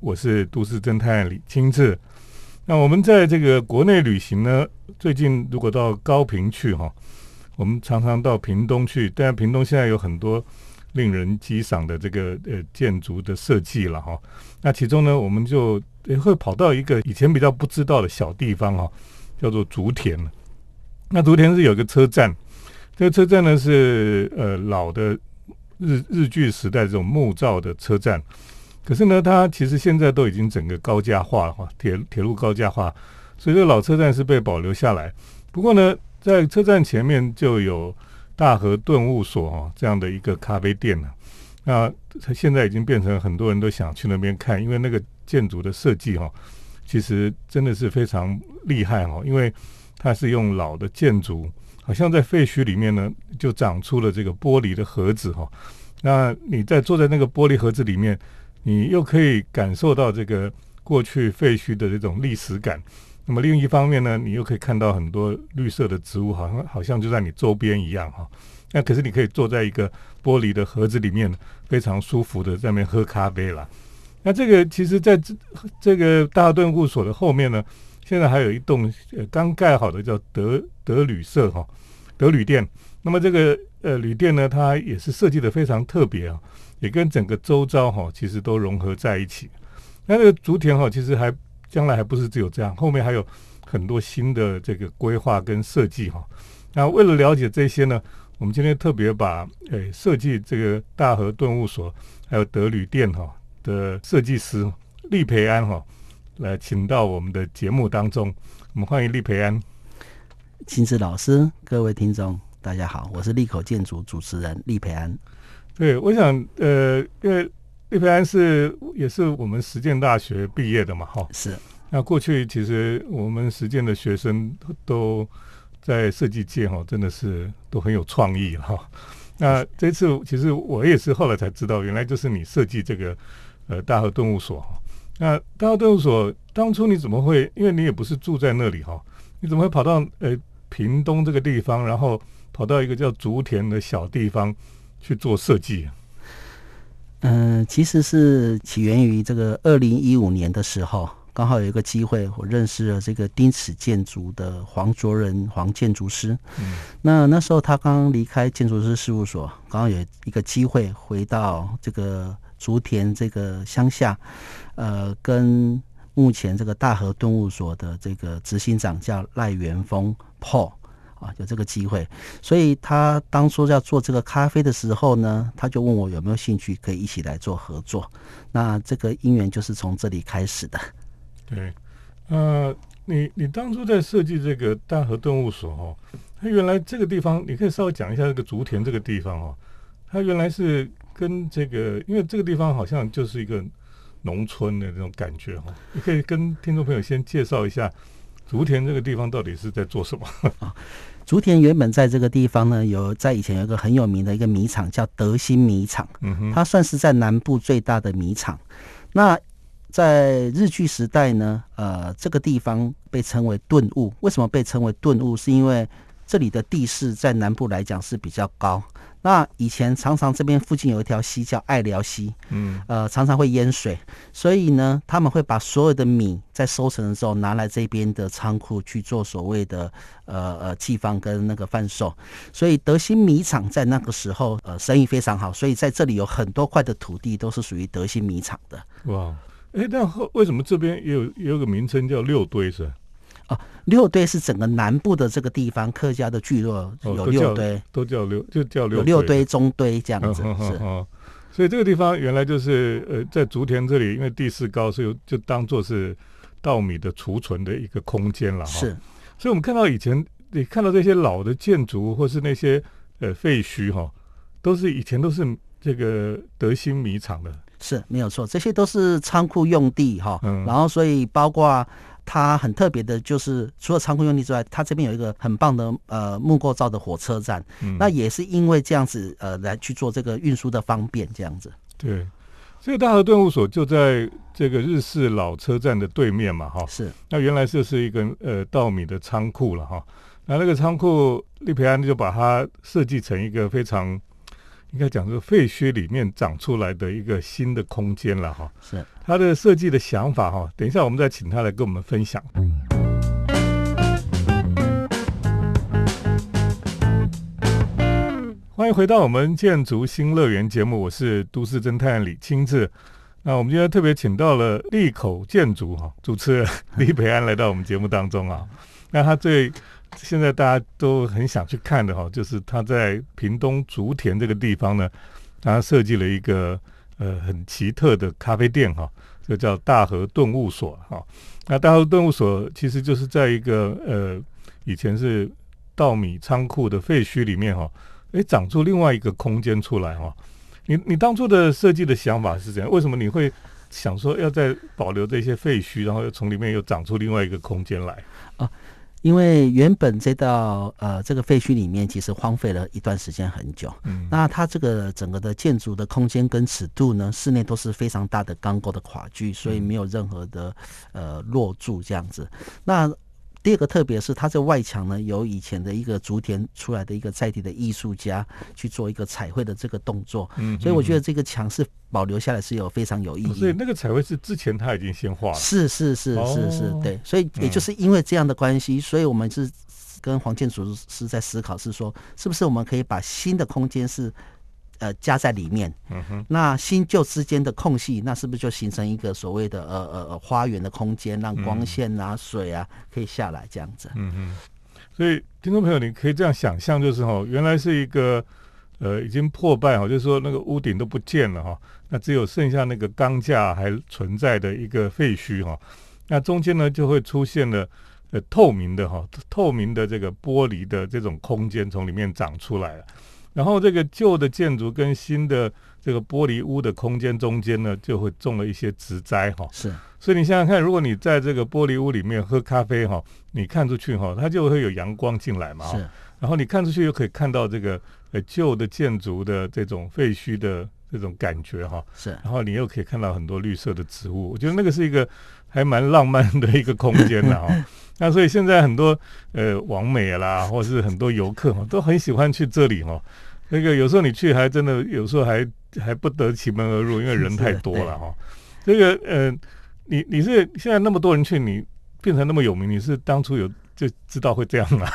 我是都市侦探李清志。那我们在这个国内旅行呢，最近如果到高屏去哈，我们常常到屏东去，但屏东现在有很多令人激赏的这个建筑的设计了哈。那其中呢，我们就会跑到一个以前比较不知道的小地方哈，叫做竹田。那竹田是有个车站，这个车站呢是老的日据时代这种木造的车站，可是呢它其实现在都已经整个高架化了，铁路高架化，所以这个老车站是被保留下来。不过呢，在车站前面就有大和顿悟所这样的一个咖啡店了，那现在已经变成很多人都想去那边看，因为那个建筑的设计其实真的是非常厉害因为它是用老的建筑，好像在废墟里面呢就长出了这个玻璃的盒子那你在坐在那个玻璃盒子里面，你又可以感受到这个过去废墟的这种历史感，那么另一方面呢，你又可以看到很多绿色的植物，好像就在你周边一样那可是你可以坐在一个玻璃的盒子里面，非常舒服的在那边喝咖啡啦。那这个其实在这个大和顿悟所的后面呢，现在还有一栋刚盖好的叫德旅社德旅店。那么这个旅店呢，它也是设计的非常特别也跟整个周遭其实都融合在一起。那这个竹田其实还将来还不是只有这样，后面还有很多新的这个规划跟设计那为了了解这些呢，我们今天特别把设计这个大和顿悟所还有德旅店的设计师利培安来请到我们的节目当中，我们欢迎利培安。清志老师，各位听众大家好，我是利口建筑主持人利培安。对，我想因为利培安也是我们实践大学毕业的嘛是。那过去其实我们实践的学生都在设计界真的是都很有创意那这次其实我也是后来才知道，原来就是你设计这个大和顿悟所。那大和顿悟所当初你怎么会，因为你也不是住在那里你怎么会跑到屏东这个地方，然后跑到一个叫竹田的小地方去做设计？其实是起源于这个2015年的时候，刚好有一个机会，我认识了这个丁尺建筑的黄卓仁黄建筑师。那时候他刚离开建筑师事务所，刚好有一个机会回到这个竹田这个乡下，跟目前这个大和顿悟所的这个执行长叫赖元峰 Paul 有这个机会，所以他当初要做这个咖啡的时候呢，他就问我有没有兴趣可以一起来做合作，那这个因缘就是从这里开始的。对，你当初在设计这个大和顿悟所它原来这个地方，你可以稍微讲一下这个竹田这个地方它原来是跟这个，因为这个地方好像就是一个农村的这种感觉你可以跟听众朋友先介绍一下竹田这个地方到底是在做什么竹田原本在这个地方呢，在以前有一个很有名的一个米厂叫德兴米厂，它算是在南部最大的米厂。那在日据时代呢，这个地方被称为顿悟。为什么被称为顿悟？是因为这里的地势在南部来讲是比较高。那以前常常这边附近有一条溪叫爱寮溪，常常会淹水，所以呢，他们会把所有的米在收成的时候拿来这边的仓库去做所谓的寄放跟那个贩售，所以德兴米厂在那个时候生意非常好，所以在这里有很多块的土地都是属于德兴米厂的。哇，但为什么这边也有个名称叫六堆是吧？六堆是整个南部的这个地方客家的聚落，有六堆，都叫六堆，有六堆中堆这样子。所以这个地方原来就是在竹田这里，因为地势高，所以就当做是稻米的储存的一个空间了。是，所以我们看到以前你看到这些老的建筑或是那些废墟都是这个德兴米厂的。是，没有错，这些都是仓库用地然后所以包括它很特别的就是除了仓库用地之外，它这边有一个很棒的木构造的火车站，那也是因为这样子来去做这个运输的方便这样子。对，这个大和顿悟所就在这个日式老车站的对面嘛是。那原来就是一个稻米的仓库了那个仓库利培安就把它设计成一个非常应该讲是废墟里面长出来的一个新的空间了哈。是他的设计的想法哈，等一下我们再请他来跟我们分享。欢迎回到我们建筑新乐园节目，我是都市侦探李清志。那我们今天特别请到了利口建筑哈主持人李培安来到我们节目当中啊。那他最现在大家都很想去看的哈，就是他在屏东竹田这个地方呢，他设计了一个很奇特的咖啡店哈，就叫大和顿悟所哈。那大和顿悟所其实就是在一个以前是稻米仓库的废墟里面哈，长出另外一个空间出来哈。你当初的设计的想法是怎样？为什么你会想说要再保留这些废墟，然后又从里面又长出另外一个空间来啊？因为原本这道这个废墟里面其实荒废了一段时间很久，那它这个整个的建筑的空间跟尺度呢，室内都是非常大的钢构的垮具，所以没有任何的落柱这样子。那第二个特别是它这外墙呢，由以前的一个竹田出来的一个在地的艺术家去做一个彩绘的这个动作，所以我觉得这个墙是保留下来是有非常有意义。所以那个彩绘是之前他已经先画了。是，对。所以也就是因为这样的关系，所以我们是跟黄建筑师在思考，是说是不是我们可以把新的空间是加在里面，那新旧之间的空隙，那是不是就形成一个所谓的花园的空间，让光线啊、水啊可以下来这样子。所以听众朋友，你可以这样想象，就是原来是一个已经破败就是说那个屋顶都不见了那只有剩下那个钢架还存在的一个废墟那中间呢就会出现了透明的这个玻璃的这种空间从里面长出来了。然后这个旧的建筑跟新的这个玻璃屋的空间中间呢，就会种了一些植栽哈。是，所以你想想看，如果你在这个玻璃屋里面喝咖啡哈，你看出去哈，它就会有阳光进来嘛。是，然后你看出去又可以看到这个旧的建筑的这种废墟的这种感觉哈。是，然后你又可以看到很多绿色的植物，我觉得那个是一个还蛮浪漫的一个空间的哈。那所以现在很多网美啦，或是很多游客都很喜欢去这里哈。那个有时候你去还真的有时候还不得其门而入，因为人太多了哈。这个你是现在那么多人去，你变成那么有名，你是当初有就知道会这样啊？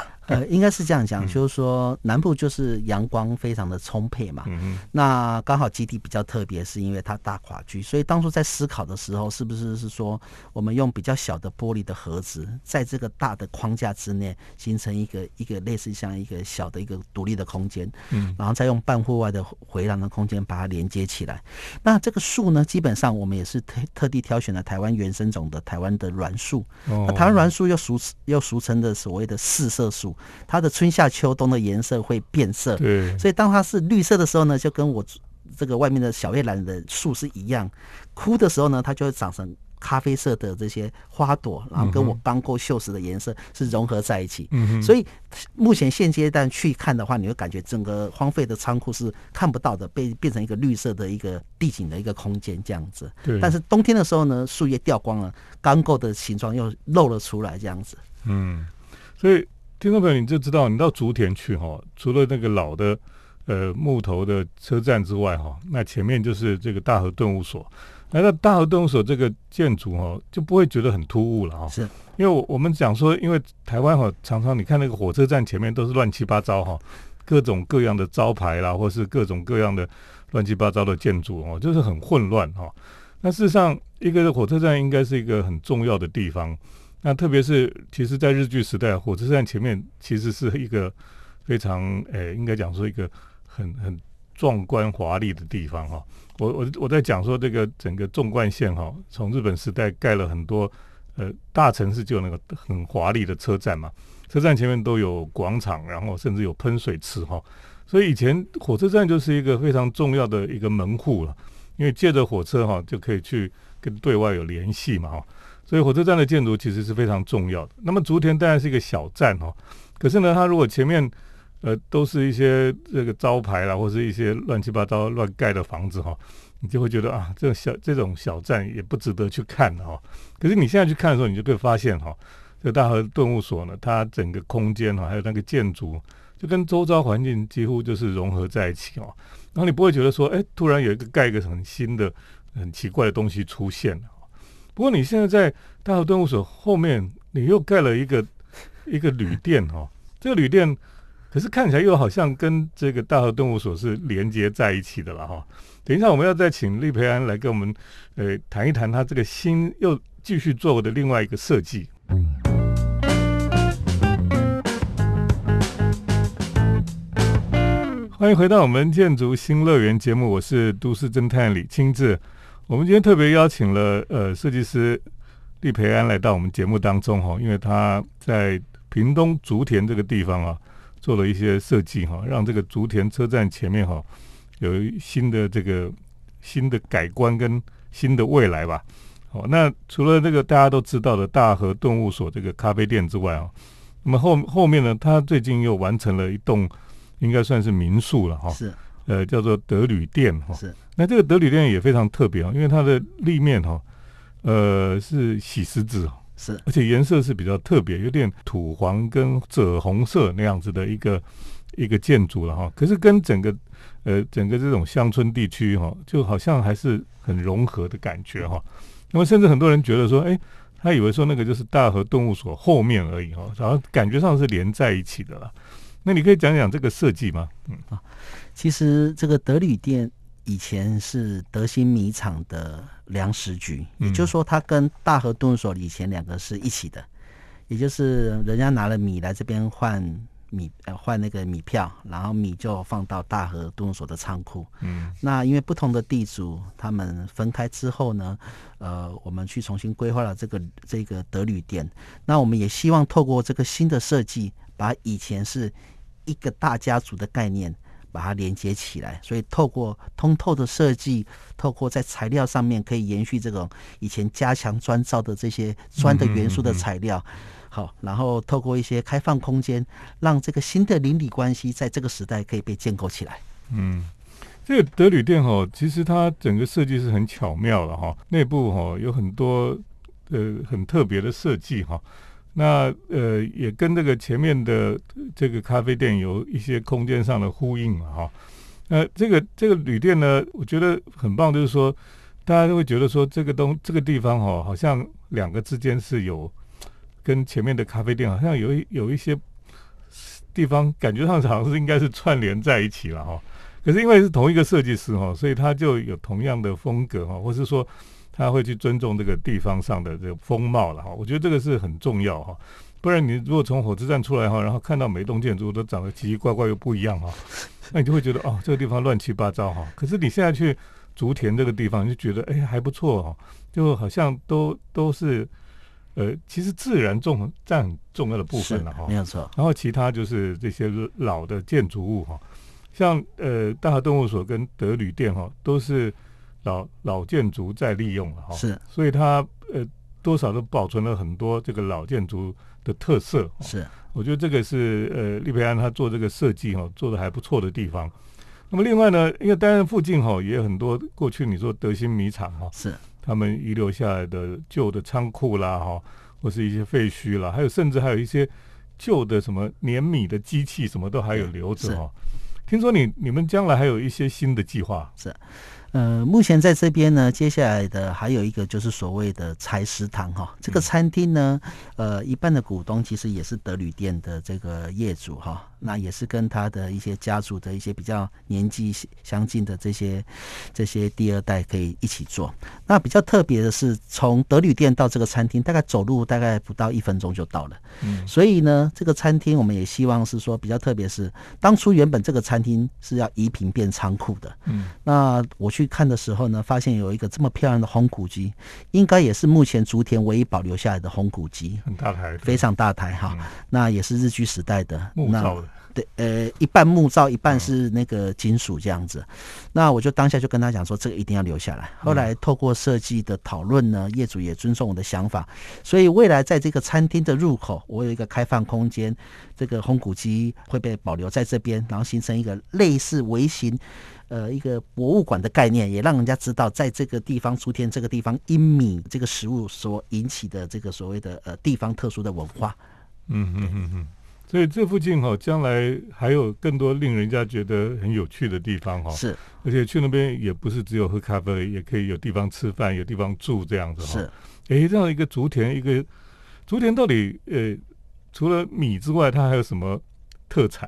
应该是这样讲，就是说南部就是阳光非常的充沛嘛，那刚好基地比较特别，是因为它大垮居，所以当初在思考的时候，是不是说我们用比较小的玻璃的盒子，在这个大的框架之内形成一个类似像一个小的一个独立的空间，然后再用半户外的回廊的空间把它连接起来。那这个树呢，基本上我们也是特地挑选了台湾原生种的台湾的栾树，台湾栾树又俗称的所谓的四色树。它的春夏秋冬的颜色会变色，所以当它是绿色的时候呢，就跟我这个外面的小叶兰的树是一样，枯的时候呢，它就会长成咖啡色的这些花朵，然后跟我刚过锈蚀的颜色是融合在一起。所以目前现阶段去看的话，你会感觉整个荒废的仓库是看不到的，变成一个绿色的一个地景的一个空间这样子。但是冬天的时候呢，树叶掉光了，刚过的形状又露了出来这样子。所以听众朋友，你就知道，你到竹田去哈，除了那个老的木头的车站之外哈，那前面就是这个大和顿悟所。那大和顿悟所这个建筑哈，就不会觉得很突兀了哈。是，因为我们讲说，因为台湾哈，常常你看那个火车站前面都是乱七八糟哈，各种各样的招牌啦，或是各种各样的乱七八糟的建筑哦，就是很混乱哈。那事实上，一个火车站应该是一个很重要的地方。那特别是，其实在日据时代，火车站前面其实是一个非常应该讲说一个很壮观华丽的地方哈。我在讲说这个整个纵贯线哈，从日本时代盖了很多大城市就有那个很华丽的车站嘛，车站前面都有广场，然后甚至有喷水池哈。所以以前火车站就是一个非常重要的一个门户了，因为借着火车哈就可以去跟对外有联系嘛哈。所以火车站的建筑其实是非常重要的。那么竹田当然是一个小站可是呢，它如果前面都是一些这个招牌啦，或是一些乱七八糟乱盖的房子你就会觉得啊，这种小站也不值得去看可是你现在去看的时候，你就会发现这大和顿悟所呢，它整个空间还有那个建筑就跟周遭环境几乎就是融合在一起哦。然后你不会觉得说，哎，突然有一个盖一个很新的、很奇怪的东西出现了。不过你现在在大和动物所后面，你又盖了一个旅店哦，这个旅店可是看起来又好像跟这个大和动物所是连接在一起的了哈。等一下我们要再请利培安来跟我们谈一谈他这个新又继续做的另外一个设计。欢迎回到我们建筑新乐园节目，我是都市侦探李清志。我们今天特别邀请了设计师利培安来到我们节目当中哈，因为他在屏东竹田这个地方啊做了一些设计哈，让这个竹田车站前面哈有新的改观跟新的未来吧。好，那除了这个大家都知道的大和动物所这个咖啡店之外啊，那么后面呢，他最近又完成了一栋应该算是民宿了哈，是叫做德旅店哈。是，那这个德旅店也非常特别啊，因为它的立面哈是洗石子哦。是，而且颜色是比较特别，有点土黄跟赭红色那样子的一个建筑了哈。可是跟整个这种乡村地区哈，就好像还是很融合的感觉哈。那么甚至很多人觉得说，哎，他以为说那个就是大和动物所后面而已哈，然后感觉上是连在一起的了。那你可以讲讲这个设计吗？其实这个德旅店以前是德兴米厂的粮食局，也就是说它跟大和动物所以前两个是一起的，也就是人家拿了米来这边换那个米票，然后米就放到大和动物所的仓库。那因为不同的地主他们分开之后呢，我们去重新规划了这个德旅店。那我们也希望透过这个新的设计，把以前是一个大家族的概念把它连接起来，所以透过通透的设计，透过在材料上面可以延续这种以前加强砖造的这些砖的元素的材料，好，然后透过一些开放空间，让这个新的邻里关系在这个时代可以被建构起来。这个德旅店其实它整个设计是很巧妙的内部有很多很特别的设计那也跟这个前面的这个咖啡店有一些空间上的呼应哈。这个旅店呢，我觉得很棒，就是说大家都会觉得说这个地方好像两个之间是有跟前面的咖啡店好像有一些地方感觉上好像是应该是串联在一起了哈。可是因为是同一个设计师所以他就有同样的风格或是说。他会去尊重这个地方上的这个风貌了哈，我觉得这个是很重要哈，不然你如果从火车站出来哈，然后看到每栋建筑都长得奇奇怪怪又不一样哈，那你就会觉得哦这个地方乱七八糟哈。可是你现在去竹田这个地方，你就觉得哎还不错哈，就好像都是其实自然占很重要的部分了哈，没有错。然后其他就是这些老的建筑物哈，像大和动物所跟德旅店哈都是。老建筑再利用了哈，是，所以它多少都保存了很多这个老建筑的特色。是，我觉得这个是利培安他做这个设计做的还不错的地方。那么另外呢，因为当然附近也有很多过去你说德兴米厂是他们遗留下来的旧的仓库啦或是一些废墟啦，还有甚至还有一些旧的什么碾米的机器什么都还有留着哈。听说你们将来还有一些新的计划是。目前在这边呢，接下来的还有一个就是所谓的柴食堂哈，这个餐厅呢，一半的股东其实也是德旅店的这个业主哈，那也是跟他的一些家族的一些比较年纪相近的这些第二代可以一起做。那比较特别的是，从德旅店到这个餐厅，大概走路大概不到1分钟就到了。所以呢，这个餐厅我们也希望是说比较特别是，当初原本这个餐厅是要移平变仓库的。那我去看的时候呢，发现有一个这么漂亮的烘骨机，应该也是目前竹田唯一保留下来的烘骨机，很大台，非常大台哈。那也是日据时代的木造的，对，一半木造，一半是那个金属这样子。那我就当下就跟他讲说，这个一定要留下来。后来透过设计的讨论呢，业主也尊重我的想法，所以未来在这个餐厅的入口，我有一个开放空间，这个烘骨机会被保留在这边，然后形成一个类似微型。一个博物馆的概念，也让人家知道在这个地方，竹田这个地方因米这个食物所引起的这个所谓的地方特殊的文化。所以这附近将来还有更多令人家觉得很有趣的地方是，而且去那边也不是只有喝咖啡，也可以有地方吃饭，有地方住这样子是。这样一个竹田，到底除了米之外，它还有什么特产？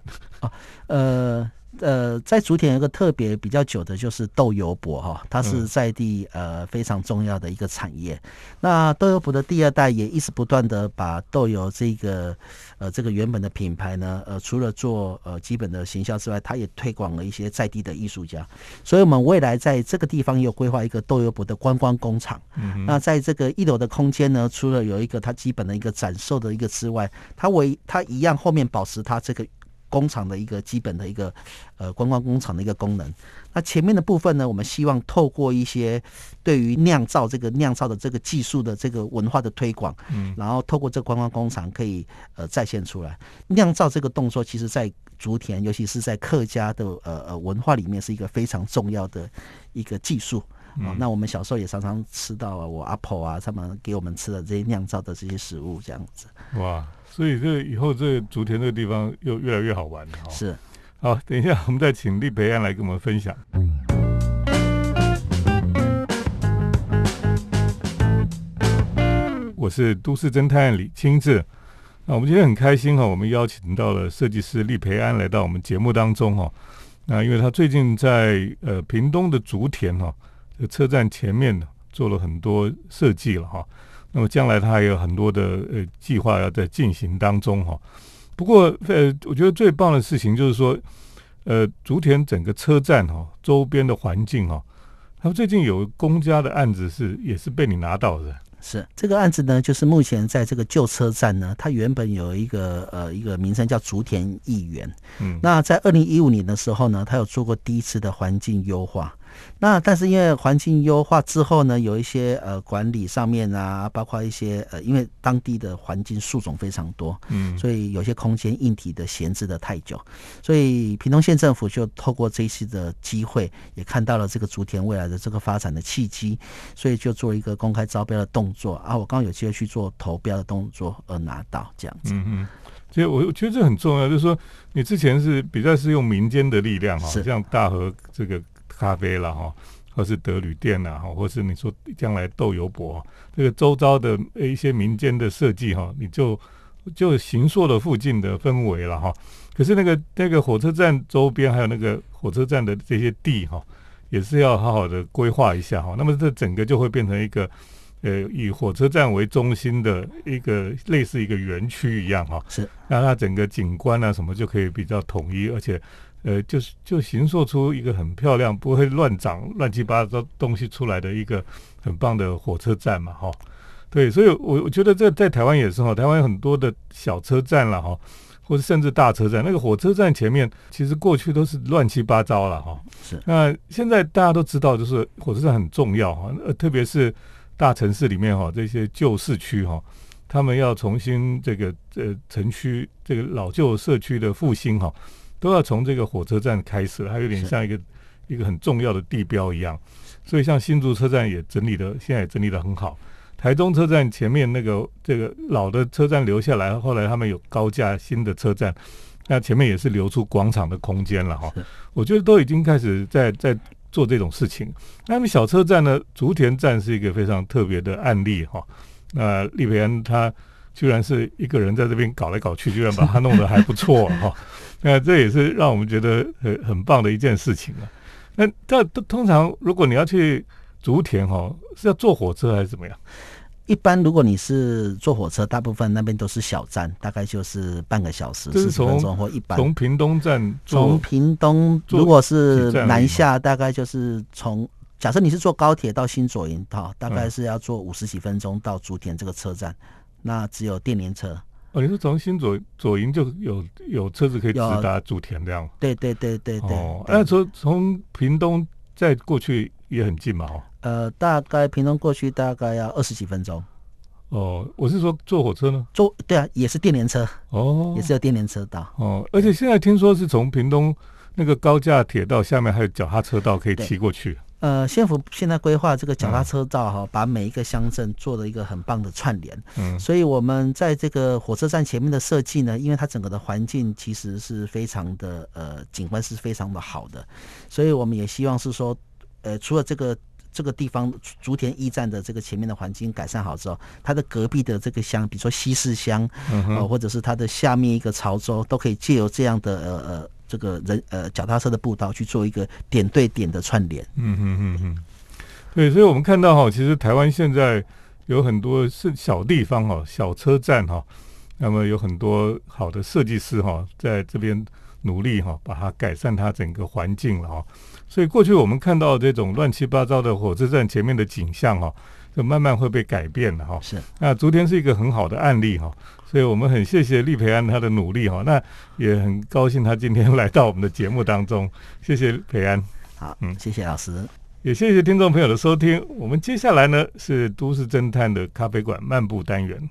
在竹田有个特别比较久的就是豆油帛它是在地非常重要的一个产业。那豆油帛的第二代也一直不断的把豆油这个原本的品牌呢，除了做基本的行销之外，它也推广了一些在地的艺术家。所以我们未来在这个地方有规划一个豆油帛的观光工厂。那在这个一楼的空间呢，除了有一个它基本的一个展售的一个之外，它一样后面保持它这个工厂的一个基本的一个观光工厂的一个功能。那前面的部分呢，我们希望透过一些对于酿造的这个技术的这个文化的推广，然后透过这个观光工厂可以再现出来。酿造这个动作其实在竹田，尤其是在客家的文化里面是一个非常重要的一个技术。那我们小时候也常常吃到我阿婆他们给我们吃的这些酿造的这些食物这样子。哇，所以这以后这竹田这个地方又越来越好玩是。好，等一下我们再请立培安来跟我们分享。我是都市侦探李清志。那我们今天很开心我们邀请到了设计师立培安来到我们节目当中那因为他最近在屏东的竹田车站前面做了很多设计了那么将来它还有很多的计划要在进行当中不过我觉得最棒的事情就是说竹田整个车站周边的环境他们最近有公家的案子也是被你拿到的。是，这个案子呢，就是目前在这个旧车站呢，它原本有一个名称叫竹田驿园。那在2015年的时候呢，它有做过第一次的环境优化。那但是因为环境优化之后呢，有一些管理上面包括一些因为当地的环境树种非常多，所以有些空间硬体的闲置的太久，所以屏东县政府就透过这一次的机会，也看到了这个竹田未来的这个发展的契机，所以就做一个公开招标的动作我刚刚有机会去做投标的动作而拿到这样子。其实我觉得这很重要，就是说你之前是比较是用民间的力量像大和这个咖啡啦或是德旅店啦或是你说将来豆油帛这个周遭的一些民间的设计你就形塑了附近的氛围啦可是那个火车站周边还有那个火车站的这些地也是要好好的规划一下那么这整个就会变成一个以火车站为中心的一个类似一个园区一样是，那它整个景观什么就可以比较统一，而且就形塑出一个很漂亮不会乱长乱七八糟东西出来的一个很棒的火车站嘛对，所以我觉得这在台湾也是台湾有很多的小车站啦或者甚至大车站，那个火车站前面其实过去都是乱七八糟啦是，那现在大家都知道就是火车站很重要特别是大城市里面这些旧市区他们要重新这个城区这个老旧社区的复兴都要从这个火车站开始，它有点像一个很重要的地标一样。所以像新竹车站现在也整理的很好。台中车站前面这个老的车站留下来，后来他们有高架新的车站，那前面也是留出广场的空间了我觉得都已经开始在做这种事情。那么小车站呢，竹田站是一个非常特别的案例那立培安他居然是一个人在这边搞来搞去，居然把它弄得还不错那这也是让我们觉得很棒的一件事情那通常如果你要去竹田是要坐火车还是怎么样？一般如果你是坐火车，大部分那边都是小站，大概就是半个小时、40分钟或100。从屏东站从屏东，如果是南下，大概就是假设你是坐高铁到新左营大概是要坐50几分钟到竹田这个车站，那只有电联车。你说从新左营就有车子可以直达竹田这样？对对对对对。那从屏东再过去也很近嘛大概屏东过去大概要20几分钟。我是说坐火车呢？对啊，也是电联车也是有电联车道而且现在听说是从屏东那个高架铁道下面还有脚踏车道可以骑过去。县府现在规划这个脚踏车道哈，把每一个乡镇做了一个很棒的串联。嗯，所以我们在这个火车站前面的设计呢，因为它整个的环境其实是非常的景观是非常的好的，所以我们也希望是说，除了这个地方竹田驿站的这个前面的环境改善好之后，它的隔壁的这个乡，比如说西势乡，或者是它的下面一个潮州，都可以借由这样的这个脚踏车的步道去做一个点对点的串联。对，所以我们看到其实台湾现在有很多是小地方小车站那么有很多好的设计师在这边努力把它改善它整个环境了所以过去我们看到这种乱七八糟的火车站前面的景象就慢慢会被改变了是。那竹田是一个很好的案例所以我们很谢谢利培安他的努力那也很高兴他今天来到我们的节目当中，谢谢培安。好，谢谢老师，也谢谢听众朋友的收听。我们接下来呢是都市侦探的咖啡馆漫步单元，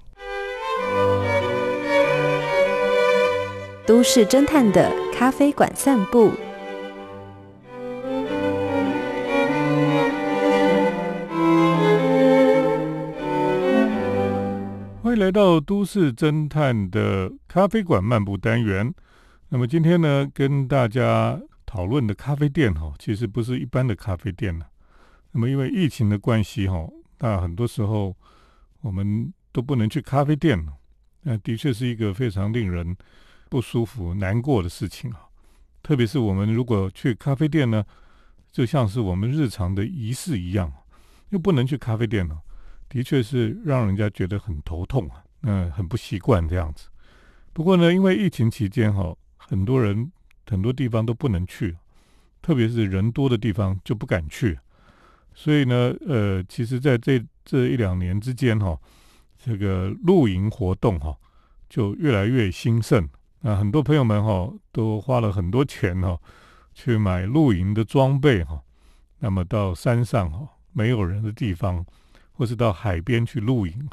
都市侦探的咖啡馆散步。欢迎来到都市侦探的咖啡馆漫步单元。那么今天呢跟大家讨论的咖啡店其实不是一般的咖啡店了。那么因为疫情的关系那很多时候我们都不能去咖啡店，那的确是一个非常令人不舒服难过的事情特别是我们如果去咖啡店呢就像是我们日常的仪式一样，又不能去咖啡店了，的确是让人家觉得很头痛很不习惯这样子。不过呢因为疫情期间很多人很多地方都不能去，特别是人多的地方就不敢去，所以呢其实在这一两年之间这个露营活动就越来越兴盛。那很多朋友们都花了很多钱去买露营的装备那么到山上没有人的地方或是到海边去露营。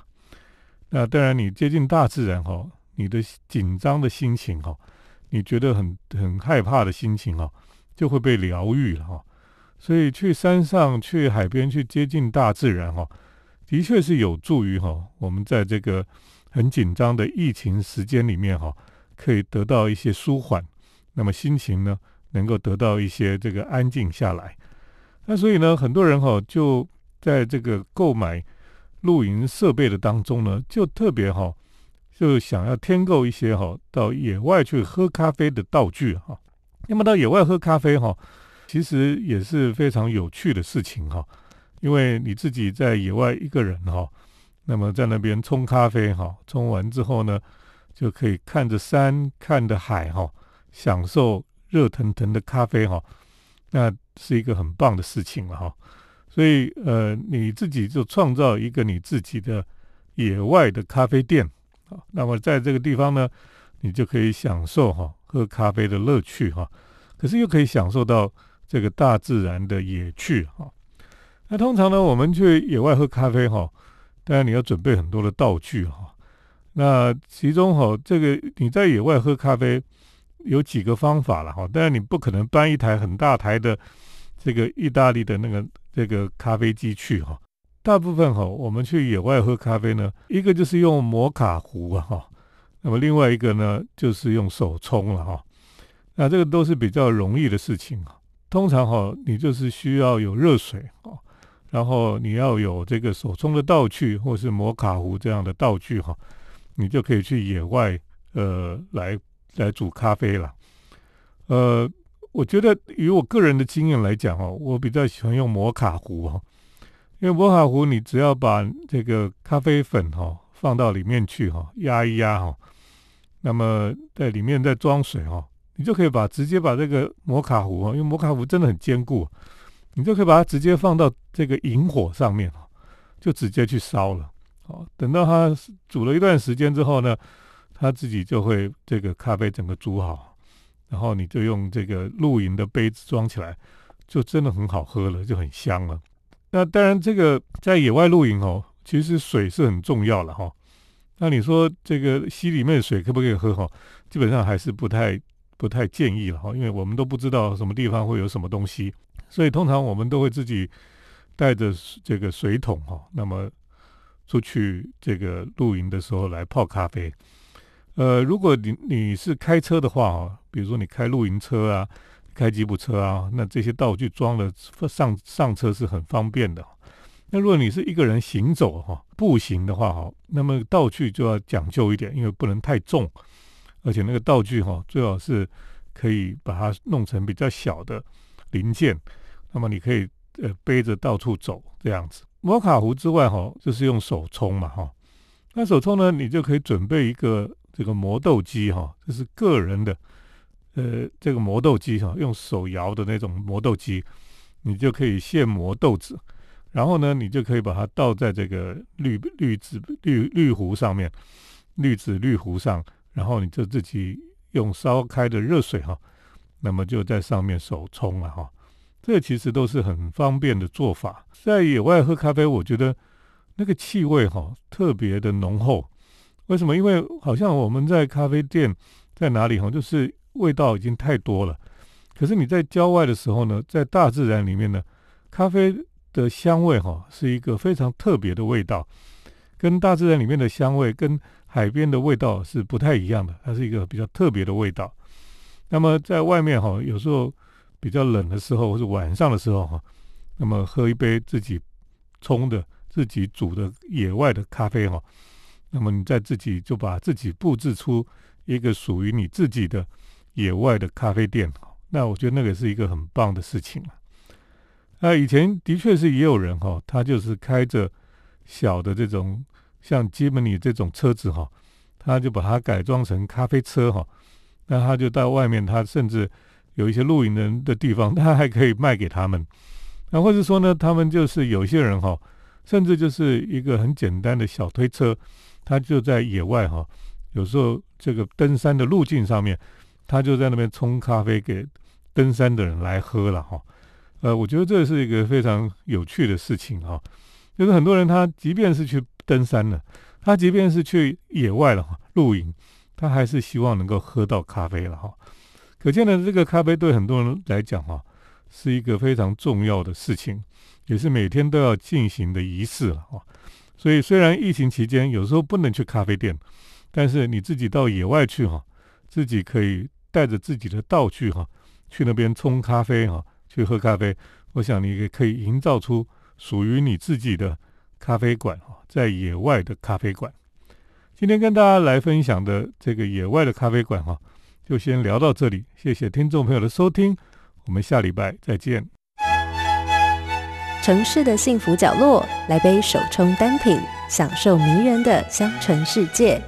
那当然你接近大自然你的紧张的心情你觉得很害怕的心情就会被疗愈了所以去山上去海边去接近大自然的确是有助于我们在这个很紧张的疫情时间里面可以得到一些舒缓，那么心情呢能够得到一些这个安静下来。那所以呢很多人就在这个购买露营设备的当中呢就特别就想要添购一些到野外去喝咖啡的道具那么到野外喝咖啡其实也是非常有趣的事情因为你自己在野外一个人那么在那边冲咖啡冲完之后呢就可以看着山看着海享受热腾腾的咖啡那是一个很棒的事情了所以你自己就创造一个你自己的野外的咖啡店那么在这个地方呢你就可以享受喝咖啡的乐趣可是又可以享受到这个大自然的野趣那通常呢我们去野外喝咖啡当然你要准备很多的道具那其中这个你在野外喝咖啡有几个方法了当然你不可能搬一台很大台的这个意大利的那个咖啡机去大部分我们去野外喝咖啡呢一个就是用摩卡壶那么另外一个呢就是用手冲了那这个都是比较容易的事情通常你就是需要有热水然后你要有这个手冲的道具或是摩卡壶这样的道具你就可以去野外来煮咖啡了我觉得以我个人的经验来讲我比较喜欢用摩卡壶因为摩卡壶你只要把这个咖啡粉放到里面去压一压那么在里面再装水你就可以直接把这个摩卡壶因为摩卡壶真的很坚固你就可以把它直接放到这个引火上面就直接去烧了等到它煮了一段时间之后呢它自己就会这个咖啡整个煮好然后你就用这个露营的杯子装起来就真的很好喝了就很香了。那当然这个在野外露营其实水是很重要了那你说这个溪里面的水可不可以喝基本上还是不太建议了因为我们都不知道什么地方会有什么东西所以通常我们都会自己带着这个水桶哈，那么出去这个露营的时候来泡咖啡。如果你是开车的话哦，比如说你开露营车啊，开吉普车啊，那这些道具装了上车是很方便的。那如果你是一个人行走哈，步行的话哈，那么道具就要讲究一点，因为不能太重，而且那个道具哈，最好是可以把它弄成比较小的零件，那么你可以背着到处走这样子。摩卡壶之外哈，就是用手冲嘛哈。那手冲呢，你就可以准备一个这个磨豆机哈，这是个人的这个磨豆机哈，用手摇的那种磨豆机，你就可以现磨豆子，然后呢，你就可以把它倒在这个滤壶上，然后你就自己用烧开的热水哈，那么就在上面手冲了哈。这其实都是很方便的做法。在野外喝咖啡，我觉得那个气味哈特别的浓厚。为什么？因为好像我们在咖啡店在哪里哈，就是味道已经太多了。可是你在郊外的时候呢，在大自然里面呢，咖啡的香味哈是一个非常特别的味道，跟大自然里面的香味跟海边的味道是不太一样的，它是一个比较特别的味道。那么在外面哈，有时候比较冷的时候或是晚上的时候哈，那么喝一杯自己冲的自己煮的野外的咖啡哈，那么你再自己就把自己布置出一个属于你自己的野外的咖啡店，那我觉得那个是一个很棒的事情。那以前的确是也有人哈，他就是开着小的这种像吉姆尼这种车子哈，他就把它改装成咖啡车哈，那他就到外面，他甚至有一些露营人的地方，他还可以卖给他们。那或者说呢，他们就是有些人哈，甚至就是一个很简单的小推车，他就在野外哈，有时候这个登山的路径上面，他就在那边冲咖啡给登山的人来喝了哈。我觉得这是一个非常有趣的事情哈，就是很多人他即便是去登山了，他即便是去野外了露营，他还是希望能够喝到咖啡了哈。可见呢，这个咖啡对很多人来讲哈，是一个非常重要的事情，也是每天都要进行的仪式了哈。所以虽然疫情期间有时候不能去咖啡店，但是你自己到野外去哈，自己可以带着自己的道具哈，去那边冲咖啡哈。去喝咖啡，我想你也可以营造出属于你自己的咖啡馆，在野外的咖啡馆。今天跟大家来分享的这个野外的咖啡馆就先聊到这里，谢谢听众朋友的收听，我们下礼拜再见。城市的幸福角落，来杯手冲单品，享受迷人的香醇世界。